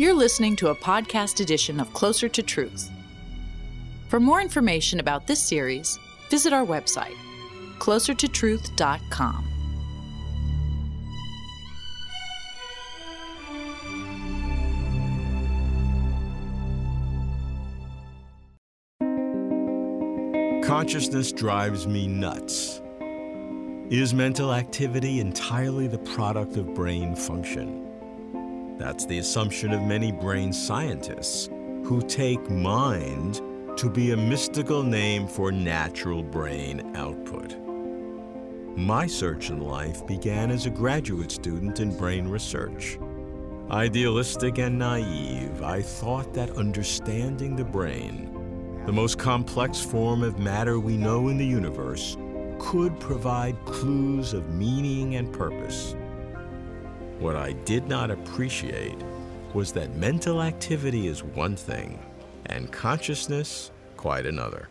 You're listening to a podcast edition of Closer to Truth. For more information about this series, visit our website, closertotruth.com. Consciousness drives me nuts. Is mental activity entirely the product of brain function? That's the assumption of many brain scientists who take mind to be a mystical name for natural brain output. My search in life began as a graduate student in brain research. Idealistic and naive, I thought that understanding the brain, the most complex form of matter we know in the universe, could provide clues of meaning and purpose. What I did not appreciate was that mental activity is one thing and consciousness quite another.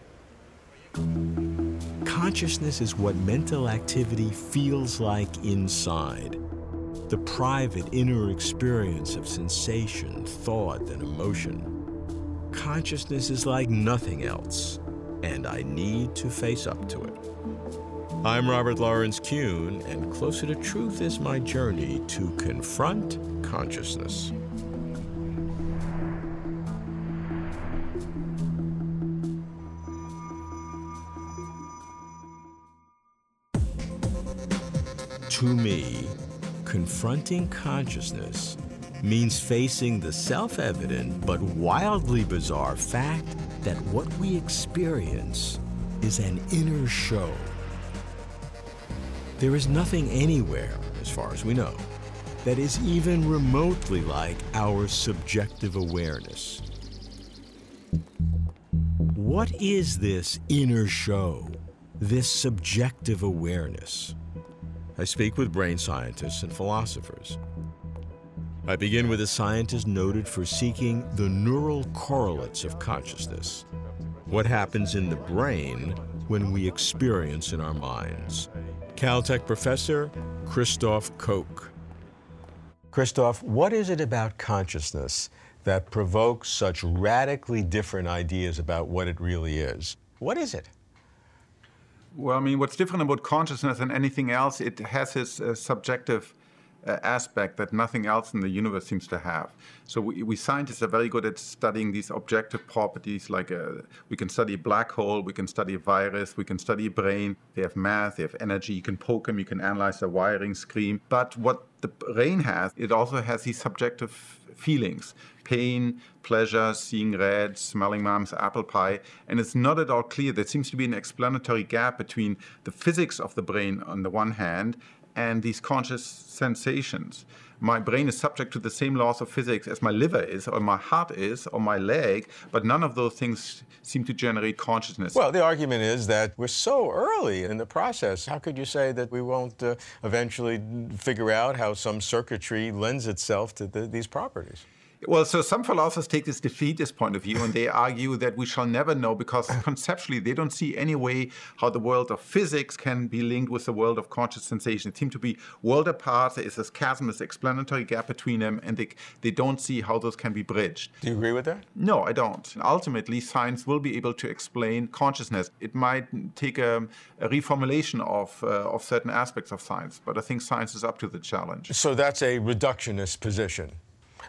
Consciousness is what mental activity feels like inside, the private inner experience of sensation, thought, and emotion. Consciousness is like nothing else, and I need to face up to it. I'm Robert Lawrence Kuhn, and Closer to Truth is my journey to confront consciousness. To me, confronting consciousness means facing the self-evident but wildly bizarre fact that what we experience is an inner show. There is nothing anywhere, as far as we know, that is even remotely like our subjective awareness. What is this inner show, this subjective awareness? I speak with brain scientists and philosophers. I begin with a scientist noted for seeking the neural correlates of consciousness, what happens in the brain when we experience in our minds. Caltech professor Christoph Koch. Christoph, what is it about consciousness that provokes such radically different ideas about what it really is? What is it? Well, I mean, what's different about consciousness than anything else, it has this subjective aspect that nothing else in the universe seems to have. So we scientists are very good at studying these objective properties, like we can study a black hole, we can study a virus, we can study a brain. They have mass, they have energy, you can poke them, you can analyze their wiring scheme. But what the brain has, it also has these subjective feelings: pain, pleasure, seeing red, smelling mom's apple pie. And it's not at all clear. There seems to be an explanatory gap between the physics of the brain on the one hand and these conscious sensations. My brain is subject to the same laws of physics as my liver is, or my heart is, or my leg, but none of those things seem to generate consciousness. Well, the argument is that we're so early in the process. How could you say that we won't eventually figure out how some circuitry lends itself to these properties? Well, so some philosophers take this defeatist point of view, and they argue that we shall never know because conceptually they don't see any way how the world of physics can be linked with the world of conscious sensation. It seems to be world apart. There is this chasm, this explanatory gap between them, and they don't see how those can be bridged. Do you agree with that? No, I don't. Ultimately, science will be able to explain consciousness. It might take a reformulation of certain aspects of science, but I think science is up to the challenge. So that's a reductionist position,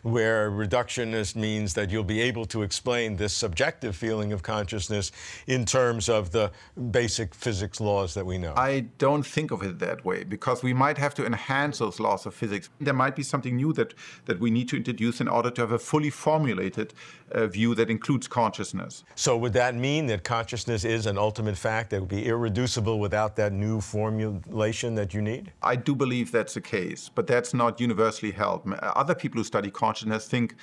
where reductionist means that you'll be able to explain this subjective feeling of consciousness in terms of the basic physics laws that we know. I don't think of it that way, because we might have to enhance those laws of physics. There might be something new that we need to introduce in order to have a fully formulated view that includes consciousness. So would that mean that consciousness is an ultimate fact that would be irreducible without that new formulation that you need? I do believe that's the case, but that's not universally held. Other people who study consciousness think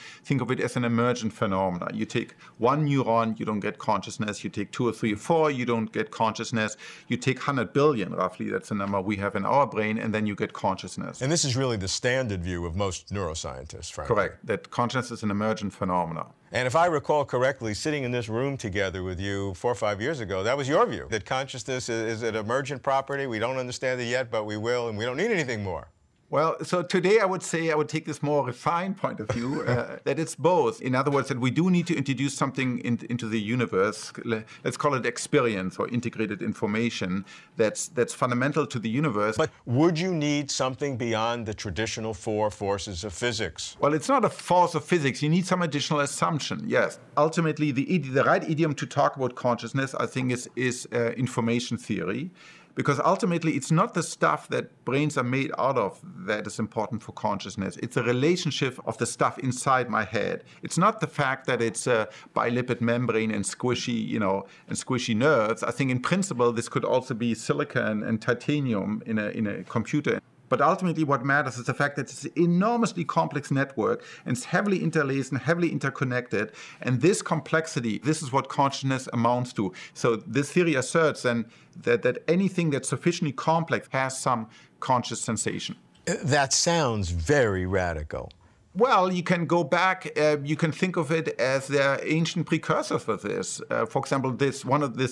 of it as an emergent phenomenon. You take one neuron, you don't get consciousness. You take two or three or four, you don't get consciousness. You take 100 billion, roughly, that's the number we have in our brain, and then you get consciousness. And this is really the standard view of most neuroscientists, frankly. Correct, that consciousness is an emergent phenomenon. And if I recall correctly, sitting in this room together with you 4 or 5 years ago, that was your view, that consciousness is an emergent property. We don't understand it yet, but we will, and we don't need anything more. Well, so today I would say I would take this more refined point of view, that it's both. In other words, that we do need to introduce something into the universe. Let's call it experience or integrated information that's fundamental to the universe. But would you need something beyond the traditional four forces of physics? Well, it's not a force of physics. You need some additional assumption, yes. Ultimately, the right idiom to talk about consciousness, I think, is information theory. Because ultimately, it's not the stuff that brains are made out of that is important for consciousness. It's the relationship of the stuff inside my head. It's not the fact that it's a bilipid membrane and squishy nerves. I think in principle, this could also be silicon and titanium in a computer. But ultimately, what matters is the fact that it's an enormously complex network, and it's heavily interlaced and heavily interconnected. And this complexity, this is what consciousness amounts to. So this theory asserts then that anything that's sufficiently complex has some conscious sensation. That sounds very radical. Well, you can go back, you can think of it as their ancient precursors for this. For example, this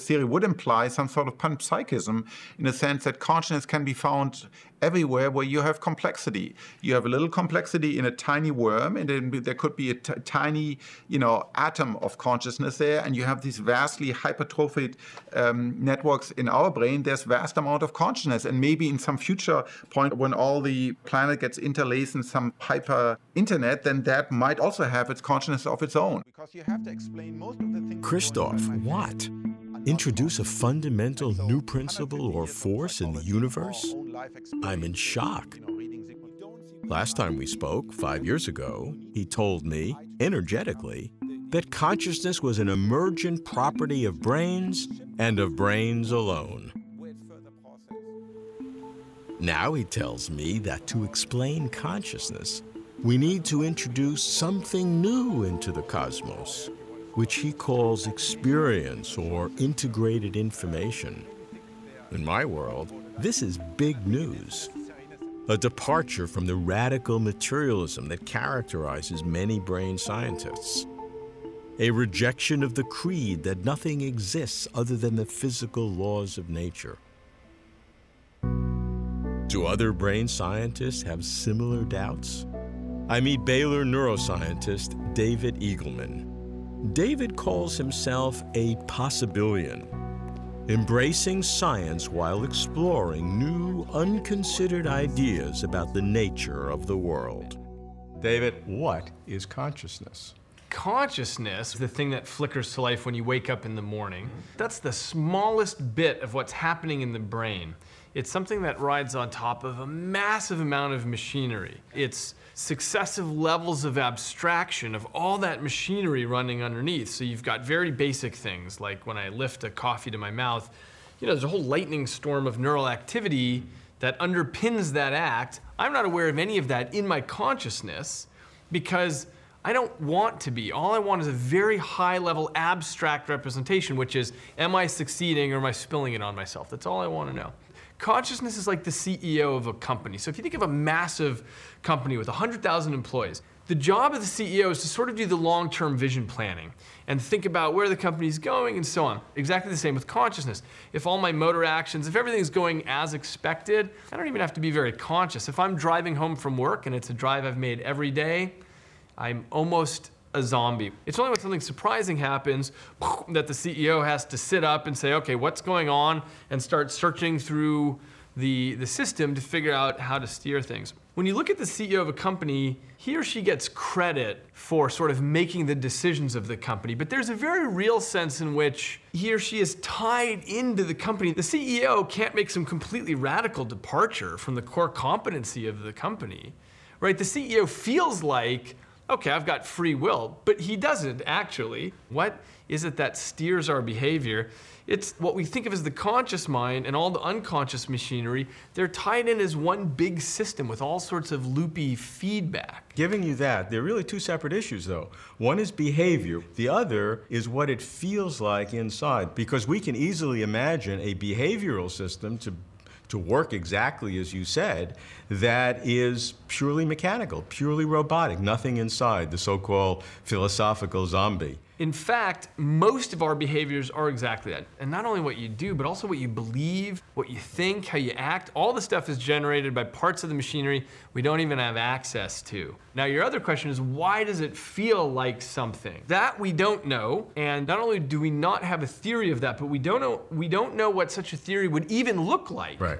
theory would imply some sort of panpsychism, in the sense that consciousness can be found everywhere where you have complexity. You have a little complexity in a tiny worm, and then there could be a tiny, atom of consciousness there, and you have these vastly hypertrophied networks in our brain. There's vast amount of consciousness, and maybe in some future point when all the planet gets interlaced in some hyper-internet, then that might also have its consciousness of its own. Because you have to explain most of the things. Christoph, what? Introduce a fundamental new principle or force in the universe? I'm in shock. Last time we spoke, 5 years ago, he told me, energetically, that consciousness was an emergent property of brains and of brains alone. Now he tells me that to explain consciousness, we need to introduce something new into the cosmos, which he calls experience or integrated information. In my world, this is big news, a departure from the radical materialism that characterizes many brain scientists, a rejection of the creed that nothing exists other than the physical laws of nature. Do other brain scientists have similar doubts? I meet Baylor neuroscientist David Eagleman. David calls himself a possibilian, embracing science while exploring new, unconsidered ideas about the nature of the world. David, what is consciousness? Consciousness, the thing that flickers to life when you wake up in the morning, that's the smallest bit of what's happening in the brain. It's something that rides on top of a massive amount of machinery. It's successive levels of abstraction of all that machinery running underneath. So you've got very basic things, like when I lift a coffee to my mouth, there's a whole lightning storm of neural activity that underpins that act. I'm not aware of any of that in my consciousness because I don't want to be. All I want is a very high-level abstract representation, which is, am I succeeding or am I spilling it on myself? That's all I want to know. Consciousness is like the CEO of a company. So if you think of a massive company with 100,000 employees, the job of the CEO is to sort of do the long-term vision planning and think about where the company's going and so on. Exactly the same with consciousness. If all my motor actions, if everything's going as expected, I don't even have to be very conscious. If I'm driving home from work, and it's a drive I've made every day, I'm almost a zombie. It's only when something surprising happens that the CEO has to sit up and say, okay, what's going on, and start searching through the system to figure out how to steer things. When you look at the CEO of a company, he or she gets credit for sort of making the decisions of the company, but there's a very real sense in which he or she is tied into the company. The CEO can't make some completely radical departure from the core competency of the company, right? The CEO feels like, okay, I've got free will, but he doesn't actually. What is it that steers our behavior? It's what we think of as the conscious mind and all the unconscious machinery. They're tied in as one big system with all sorts of loopy feedback. Giving you that, they're really two separate issues though. One is behavior, the other is what it feels like inside, because we can easily imagine a behavioral system to work exactly as you said, that is purely mechanical, purely robotic, nothing inside, the so-called philosophical zombie. In fact, most of our behaviors are exactly that. And not only what you do, but also what you believe, what you think, how you act. All the stuff is generated by parts of the machinery we don't even have access to. Now, your other question is, why does it feel like something? That we don't know. And not only do we not have a theory of that, but we don't know what such a theory would even look like. Right.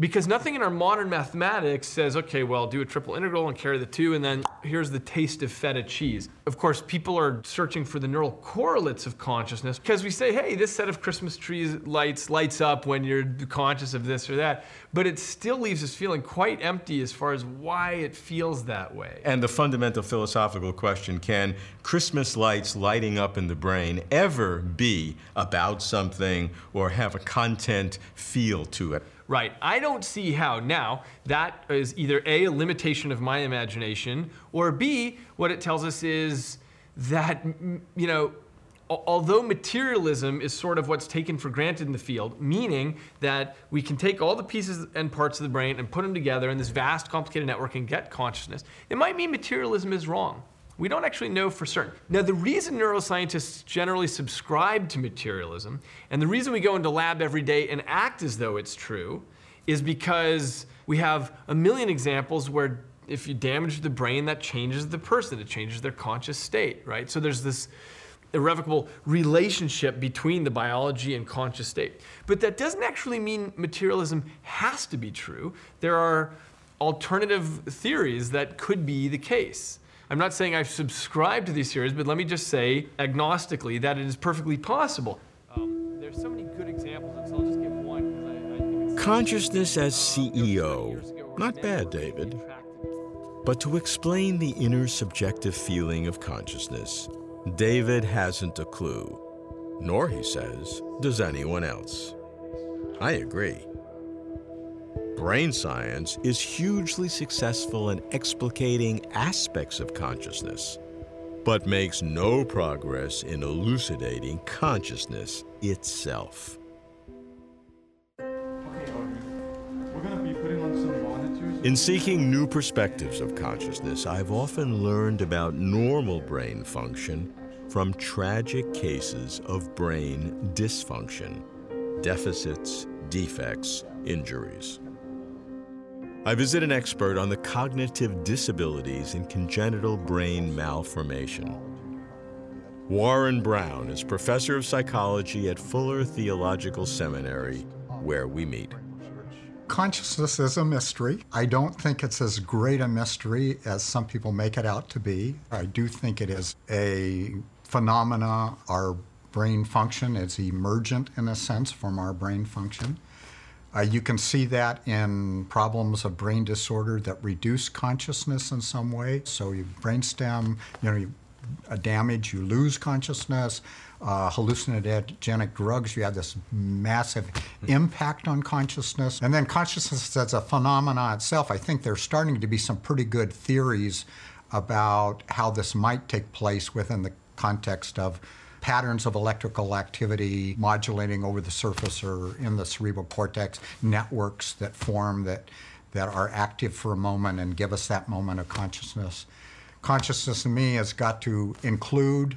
Because nothing in our modern mathematics says, okay, well, do a triple integral and carry the 2, and then here's the taste of feta cheese. Of course, people are searching for the neural correlates of consciousness because we say, hey, this set of Christmas tree lights up when you're conscious of this or that. But it still leaves us feeling quite empty as far as why it feels that way. And the fundamental philosophical question, can Christmas lights lighting up in the brain ever be about something or have a content feel to it? Right, I don't see how. Now, that is either A, a limitation of my imagination, or B, what it tells us is that, you know, although materialism is sort of what's taken for granted in the field, meaning that we can take all the pieces and parts of the brain and put them together in this vast, complicated network and get consciousness, it might mean materialism is wrong. We don't actually know for certain. Now, the reason neuroscientists generally subscribe to materialism, and the reason we go into lab every day and act as though it's true, is because we have a million examples where if you damage the brain, that changes the person, it changes their conscious state, right? So there's this irrevocable relationship between the biology and conscious state. But that doesn't actually mean materialism has to be true. There are alternative theories that could be the case. I'm not saying I subscribe to these theories, but let me just say agnostically that it is perfectly possible. There's so many good examples, so I'll just give one. Consciousness as CEO. Not bad, David. But to explain the inner subjective feeling of consciousness, David hasn't a clue. Nor, he says, does anyone else. I agree. Brain science is hugely successful in explicating aspects of consciousness, but makes no progress in elucidating consciousness itself. In seeking new perspectives of consciousness, I've often learned about normal brain function from tragic cases of brain dysfunction, deficits, defects, injuries. I visit an expert on the cognitive disabilities in congenital brain malformation. Warren Brown is professor of psychology at Fuller Theological Seminary, where we meet. Consciousness is a mystery. I don't think it's as great a mystery as some people make it out to be. I do think it is a phenomena. Our brain function is emergent, in a sense, from our brain function. You can see that in problems of brain disorder that reduce consciousness in some way. So your brainstem, you know, damage, you lose consciousness. Hallucinogenic drugs, you have this massive impact on consciousness. And then consciousness as a phenomenon itself, I think there's starting to be some pretty good theories about how this might take place within the context of patterns of electrical activity modulating over the surface or in the cerebral cortex, networks that form that are active for a moment and give us that moment of consciousness. Consciousness to me has got to include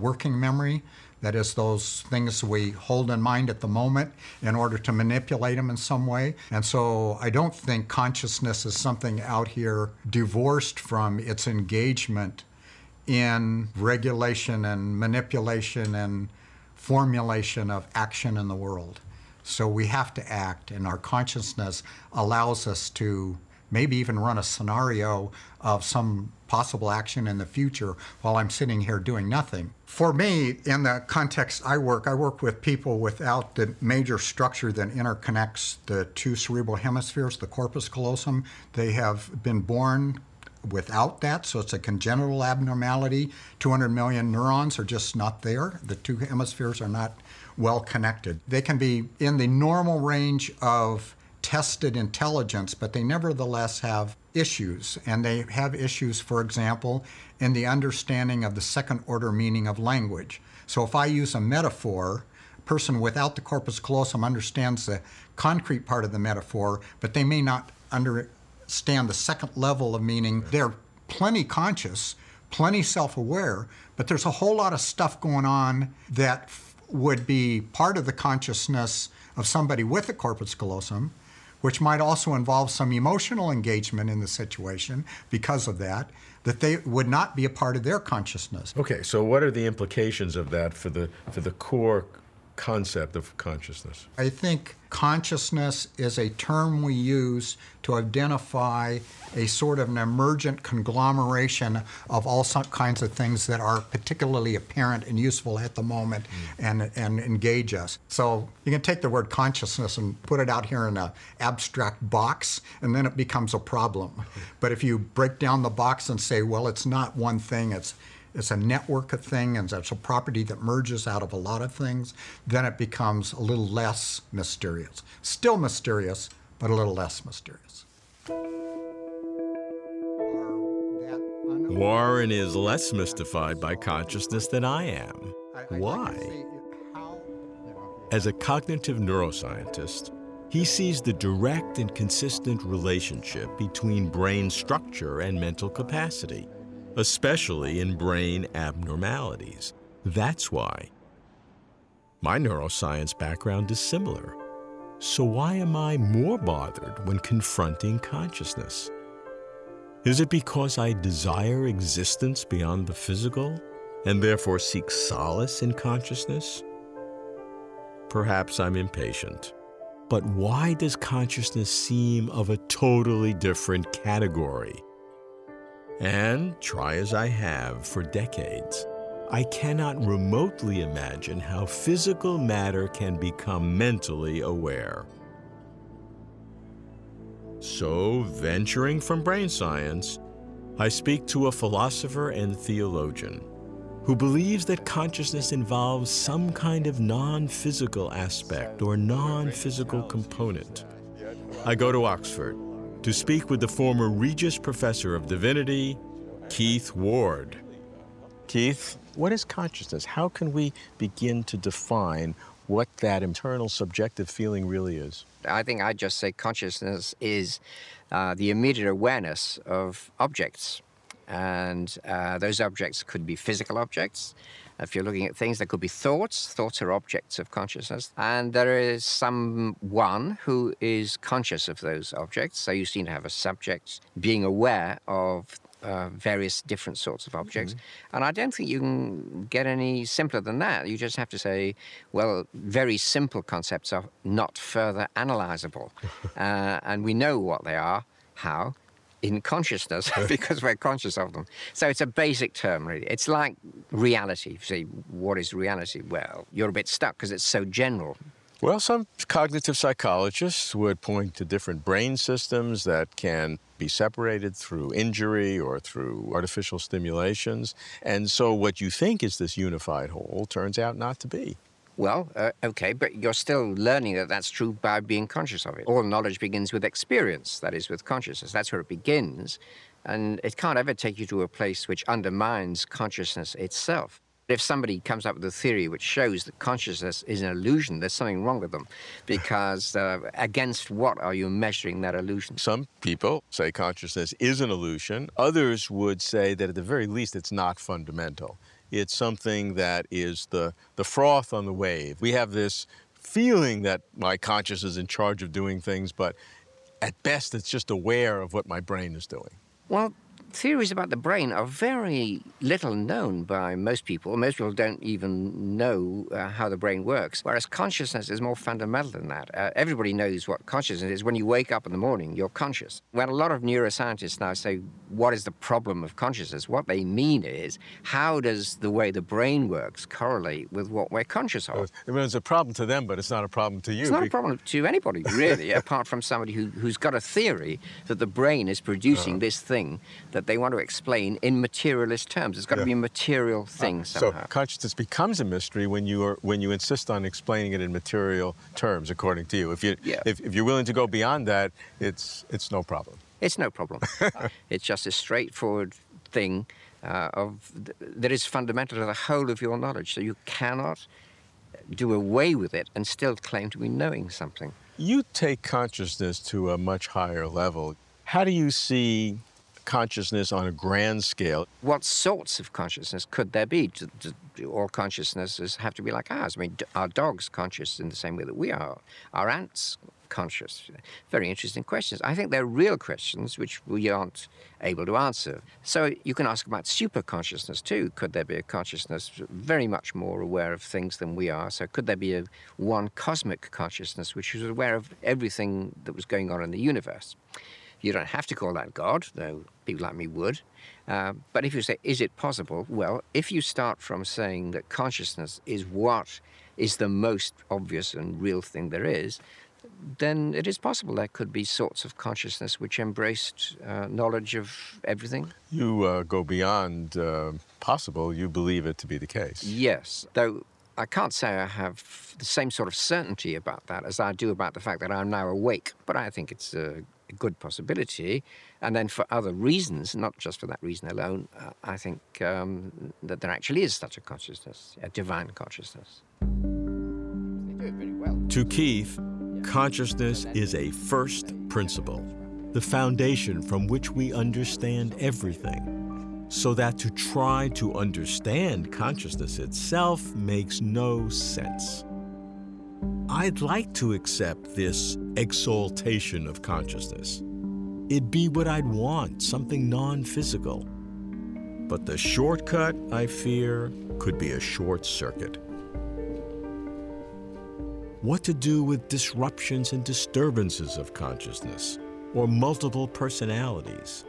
working memory, that is those things we hold in mind at the moment in order to manipulate them in some way. And so I don't think consciousness is something out here divorced from its engagement in regulation and manipulation and formulation of action in the world. So we have to act, and our consciousness allows us to maybe even run a scenario of some possible action in the future while I'm sitting here doing nothing. For me, in the context I work with people without the major structure that interconnects the two cerebral hemispheres, the corpus callosum. They have been born without that, so it's a congenital abnormality. 200 million neurons are just not there. The two hemispheres are not well connected. They can be in the normal range of tested intelligence, but they nevertheless have issues. And they have issues, for example, in the understanding of the second order meaning of language. So if I use a metaphor, person without the corpus callosum understands the concrete part of the metaphor, but they may not understand the second level of meaning. They're plenty conscious, plenty self-aware, but there's a whole lot of stuff going on that would be part of the consciousness of somebody with a corpus callosum, which might also involve some emotional engagement in the situation because of that, that they would not be a part of their consciousness. Okay, so what are the implications of that for the core concept of consciousness? I think consciousness is a term we use to identify a sort of an emergent conglomeration of all some kinds of things that are particularly apparent and useful at the moment and engage us. So you can take the word consciousness and put it out here in an abstract box, and then it becomes a problem. But if you break down the box and say, well, it's not one thing, it's a network of things, and it's a property that merges out of a lot of things, then it becomes a little less mysterious. Still mysterious, but a little less mysterious. Warren is less mystified by consciousness than I am. Why? As a cognitive neuroscientist, he sees the direct and consistent relationship between brain structure and mental capacity, especially in brain abnormalities. That's why. My neuroscience background is similar. So why am I more bothered when confronting consciousness? Is it because I desire existence beyond the physical and therefore seek solace in consciousness? Perhaps I'm impatient. But why does consciousness seem of a totally different category? And try as I have for decades, I cannot remotely imagine how physical matter can become mentally aware. So, venturing from brain science, I speak to a philosopher and theologian who believes that consciousness involves some kind of non-physical aspect or non-physical component. I go to Oxford to speak with the former Regius Professor of Divinity, Keith Ward. Keith, what is consciousness? How can we begin to define what that internal subjective feeling really is? I think I'd just say consciousness is the immediate awareness of objects. And those objects could be physical objects. If you're looking at things, there could be thoughts. Thoughts are objects of consciousness. And there is someone who is conscious of those objects. So you seem to have a subject being aware of various different sorts of objects. Mm-hmm. And I don't think you can get any simpler than that. You just have to say, well, very simple concepts are not further analyzable. And we know what they are, how, in consciousness, because we're conscious of them. So it's a basic term, really. It's like reality. See, what is reality? Well, you're a bit stuck because it's so general. Well, some cognitive psychologists would point to different brain systems that can be separated through injury or through artificial stimulations. And so what you think is this unified whole turns out not to be. Well, okay, but you're still learning that that's true by being conscious of it. All knowledge begins with experience, that is, with consciousness. That's where it begins, and it can't ever take you to a place which undermines consciousness itself. If somebody comes up with a theory which shows that consciousness is an illusion, there's something wrong with them, because against what are you measuring that illusion? Some people say consciousness is an illusion. Others would say that at the very least it's not fundamental. It's something that is the froth on the wave. We have this feeling that my conscious is in charge of doing things, but at best it's just aware of what my brain is doing. Well, theories about the brain are very little known by most people. Most people don't even know how the brain works, whereas consciousness is more fundamental than that. Everybody knows what consciousness is. When you wake up in the morning, you're conscious. When a lot of neuroscientists now say, what is the problem of consciousness? What they mean is, how does the way the brain works correlate with what we're conscious of? It means a problem to them, but it's not a problem to you. It's not a problem to anybody, really, apart from somebody who's got a theory that the brain is producing this thing that they want to explain in materialist terms. It's got to be a material thing somehow. So consciousness becomes a mystery when you insist on explaining it in material terms, according to you. If you if you're willing to go beyond that, it's no problem. It's no problem. It's just a straightforward thing that is fundamental to the whole of your knowledge. So you cannot do away with it and still claim to be knowing something. You take consciousness to a much higher level. How do you see consciousness on a grand scale. What sorts of consciousness could there be? All consciousnesses have to be like ours. I mean, are dogs conscious in the same way that we are? Are ants conscious? Very interesting questions. I think they're real questions which we aren't able to answer. So you can ask about superconsciousness too. Could there be a consciousness very much more aware of things than we are? So could there be one cosmic consciousness which was aware of everything that was going on in the universe? You don't have to call that God, though people like me would. But if you say, is it possible? Well, if you start from saying that consciousness is what is the most obvious and real thing there is, then it is possible there could be sorts of consciousness which embraced knowledge of everything. You go beyond possible. You believe it to be the case. Yes, though I can't say I have the same sort of certainty about that as I do about the fact that I'm now awake, but I think it's a good possibility. And then for other reasons, not just for that reason alone, I think that there actually is such a consciousness, a divine consciousness. They do it pretty well. To Keith, consciousness is a first principle, the foundation from which we understand everything, so that to try to understand consciousness itself makes no sense. I'd like to accept this exaltation of consciousness. It'd be what I'd want, something non-physical. But the shortcut, I fear, could be a short circuit. What to do with disruptions and disturbances of consciousness, or multiple personalities?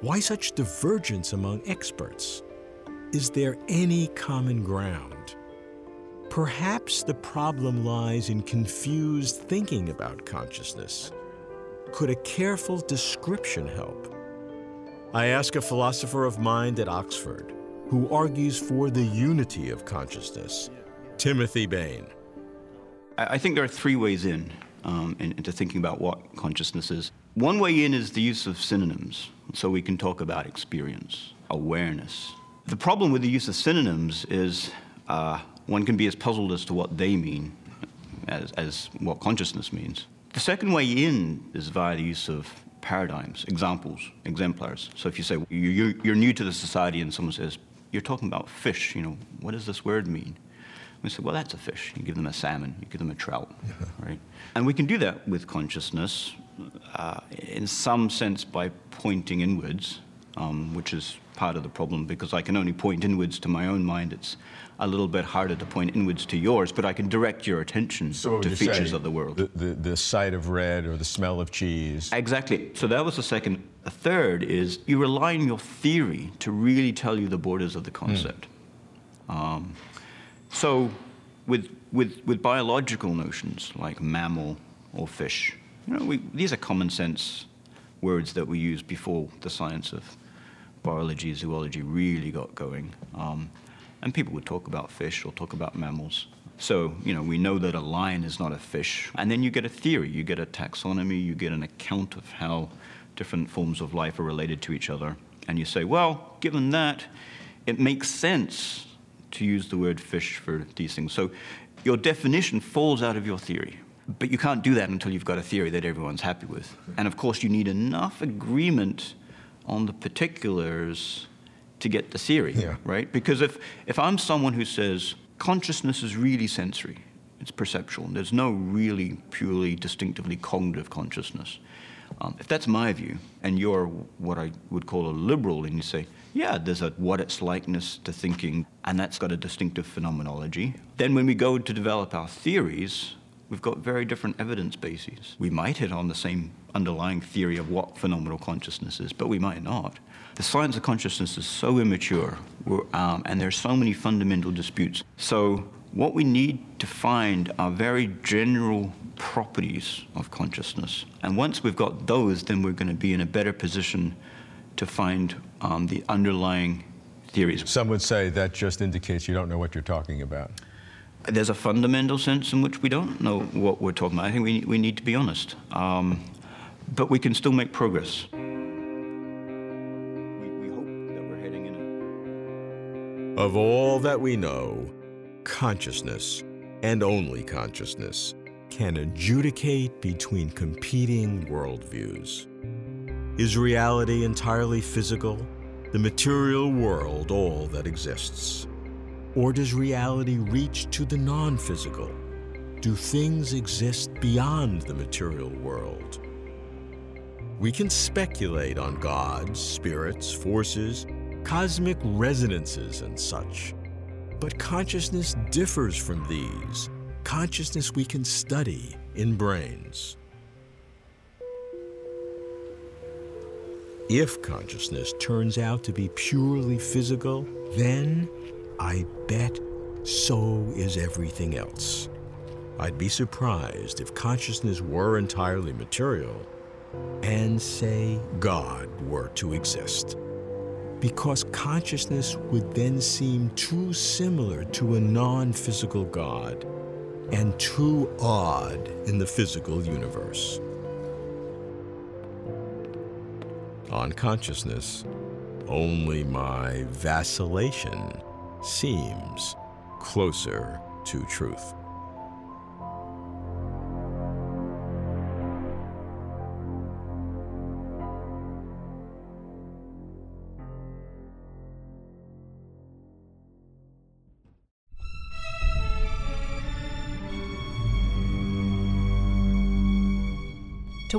Why such divergence among experts? Is there any common ground? Perhaps the problem lies in confused thinking about consciousness. Could a careful description help? I ask a philosopher of mind at Oxford who argues for the unity of consciousness, Timothy Bain. I think there are three ways into thinking about what consciousness is. One way in is the use of synonyms, so we can talk about experience, awareness. The problem with the use of synonyms is one can be as puzzled as to what they mean as what consciousness means. The second way in is via the use of paradigms, examples, exemplars. So if you say, you're new to the society and someone says, you're talking about fish, you know, what does this word mean? We say, well, that's a fish. You give them a salmon, you give them a trout, right? And we can do that with consciousness in some sense by pointing inwards, which is part of the problem because I can only point inwards to my own mind. It's a little bit harder to point inwards to yours, but I can direct your attention to features of the world. The sight of red or the smell of cheese. Exactly. So that was the second. A third is you rely on your theory to really tell you the borders of the concept. So with biological notions like mammal or fish, you know, these are common sense words that we used before the science of biology, zoology really got going. And people would talk about fish or talk about mammals. So, you know, we know that a lion is not a fish. And then you get a theory, you get a taxonomy, you get an account of how different forms of life are related to each other. And you say, well, given that, it makes sense to use the word fish for these things. So your definition falls out of your theory. But you can't do that until you've got a theory that everyone's happy with. And of course, you need enough agreement on the particulars to get the theory, right? Because if I'm someone who says consciousness is really sensory, it's perceptual, and there's no really purely distinctively cognitive consciousness, if that's my view, and you're what I would call a liberal, and you say, yeah, there's a what it's likeness to thinking, and that's got a distinctive phenomenology, then when we go to develop our theories, we've got very different evidence bases. We might hit on the same underlying theory of what phenomenal consciousness is, but we might not. The science of consciousness is so immature, and there's so many fundamental disputes. So what we need to find are very general properties of consciousness. And once we've got those, then we're going to be in a better position to find the underlying theories. Some would say that just indicates you don't know what you're talking about. There's a fundamental sense in which we don't know what we're talking about. I think we need to be honest. But we can still make progress. We hope that we're heading in it. Of all that we know, consciousness, and only consciousness, can adjudicate between competing worldviews. Is reality entirely physical, the material world all that exists? Or does reality reach to the non-physical? Do things exist beyond the material world? We can speculate on gods, spirits, forces, cosmic resonances and such. But consciousness differs from these. Consciousness we can study in brains. If consciousness turns out to be purely physical, then I bet so is everything else. I'd be surprised if consciousness were entirely material and, say, God were to exist, because consciousness would then seem too similar to a non-physical God and too odd in the physical universe. On consciousness, only my vacillation seems closer to truth. To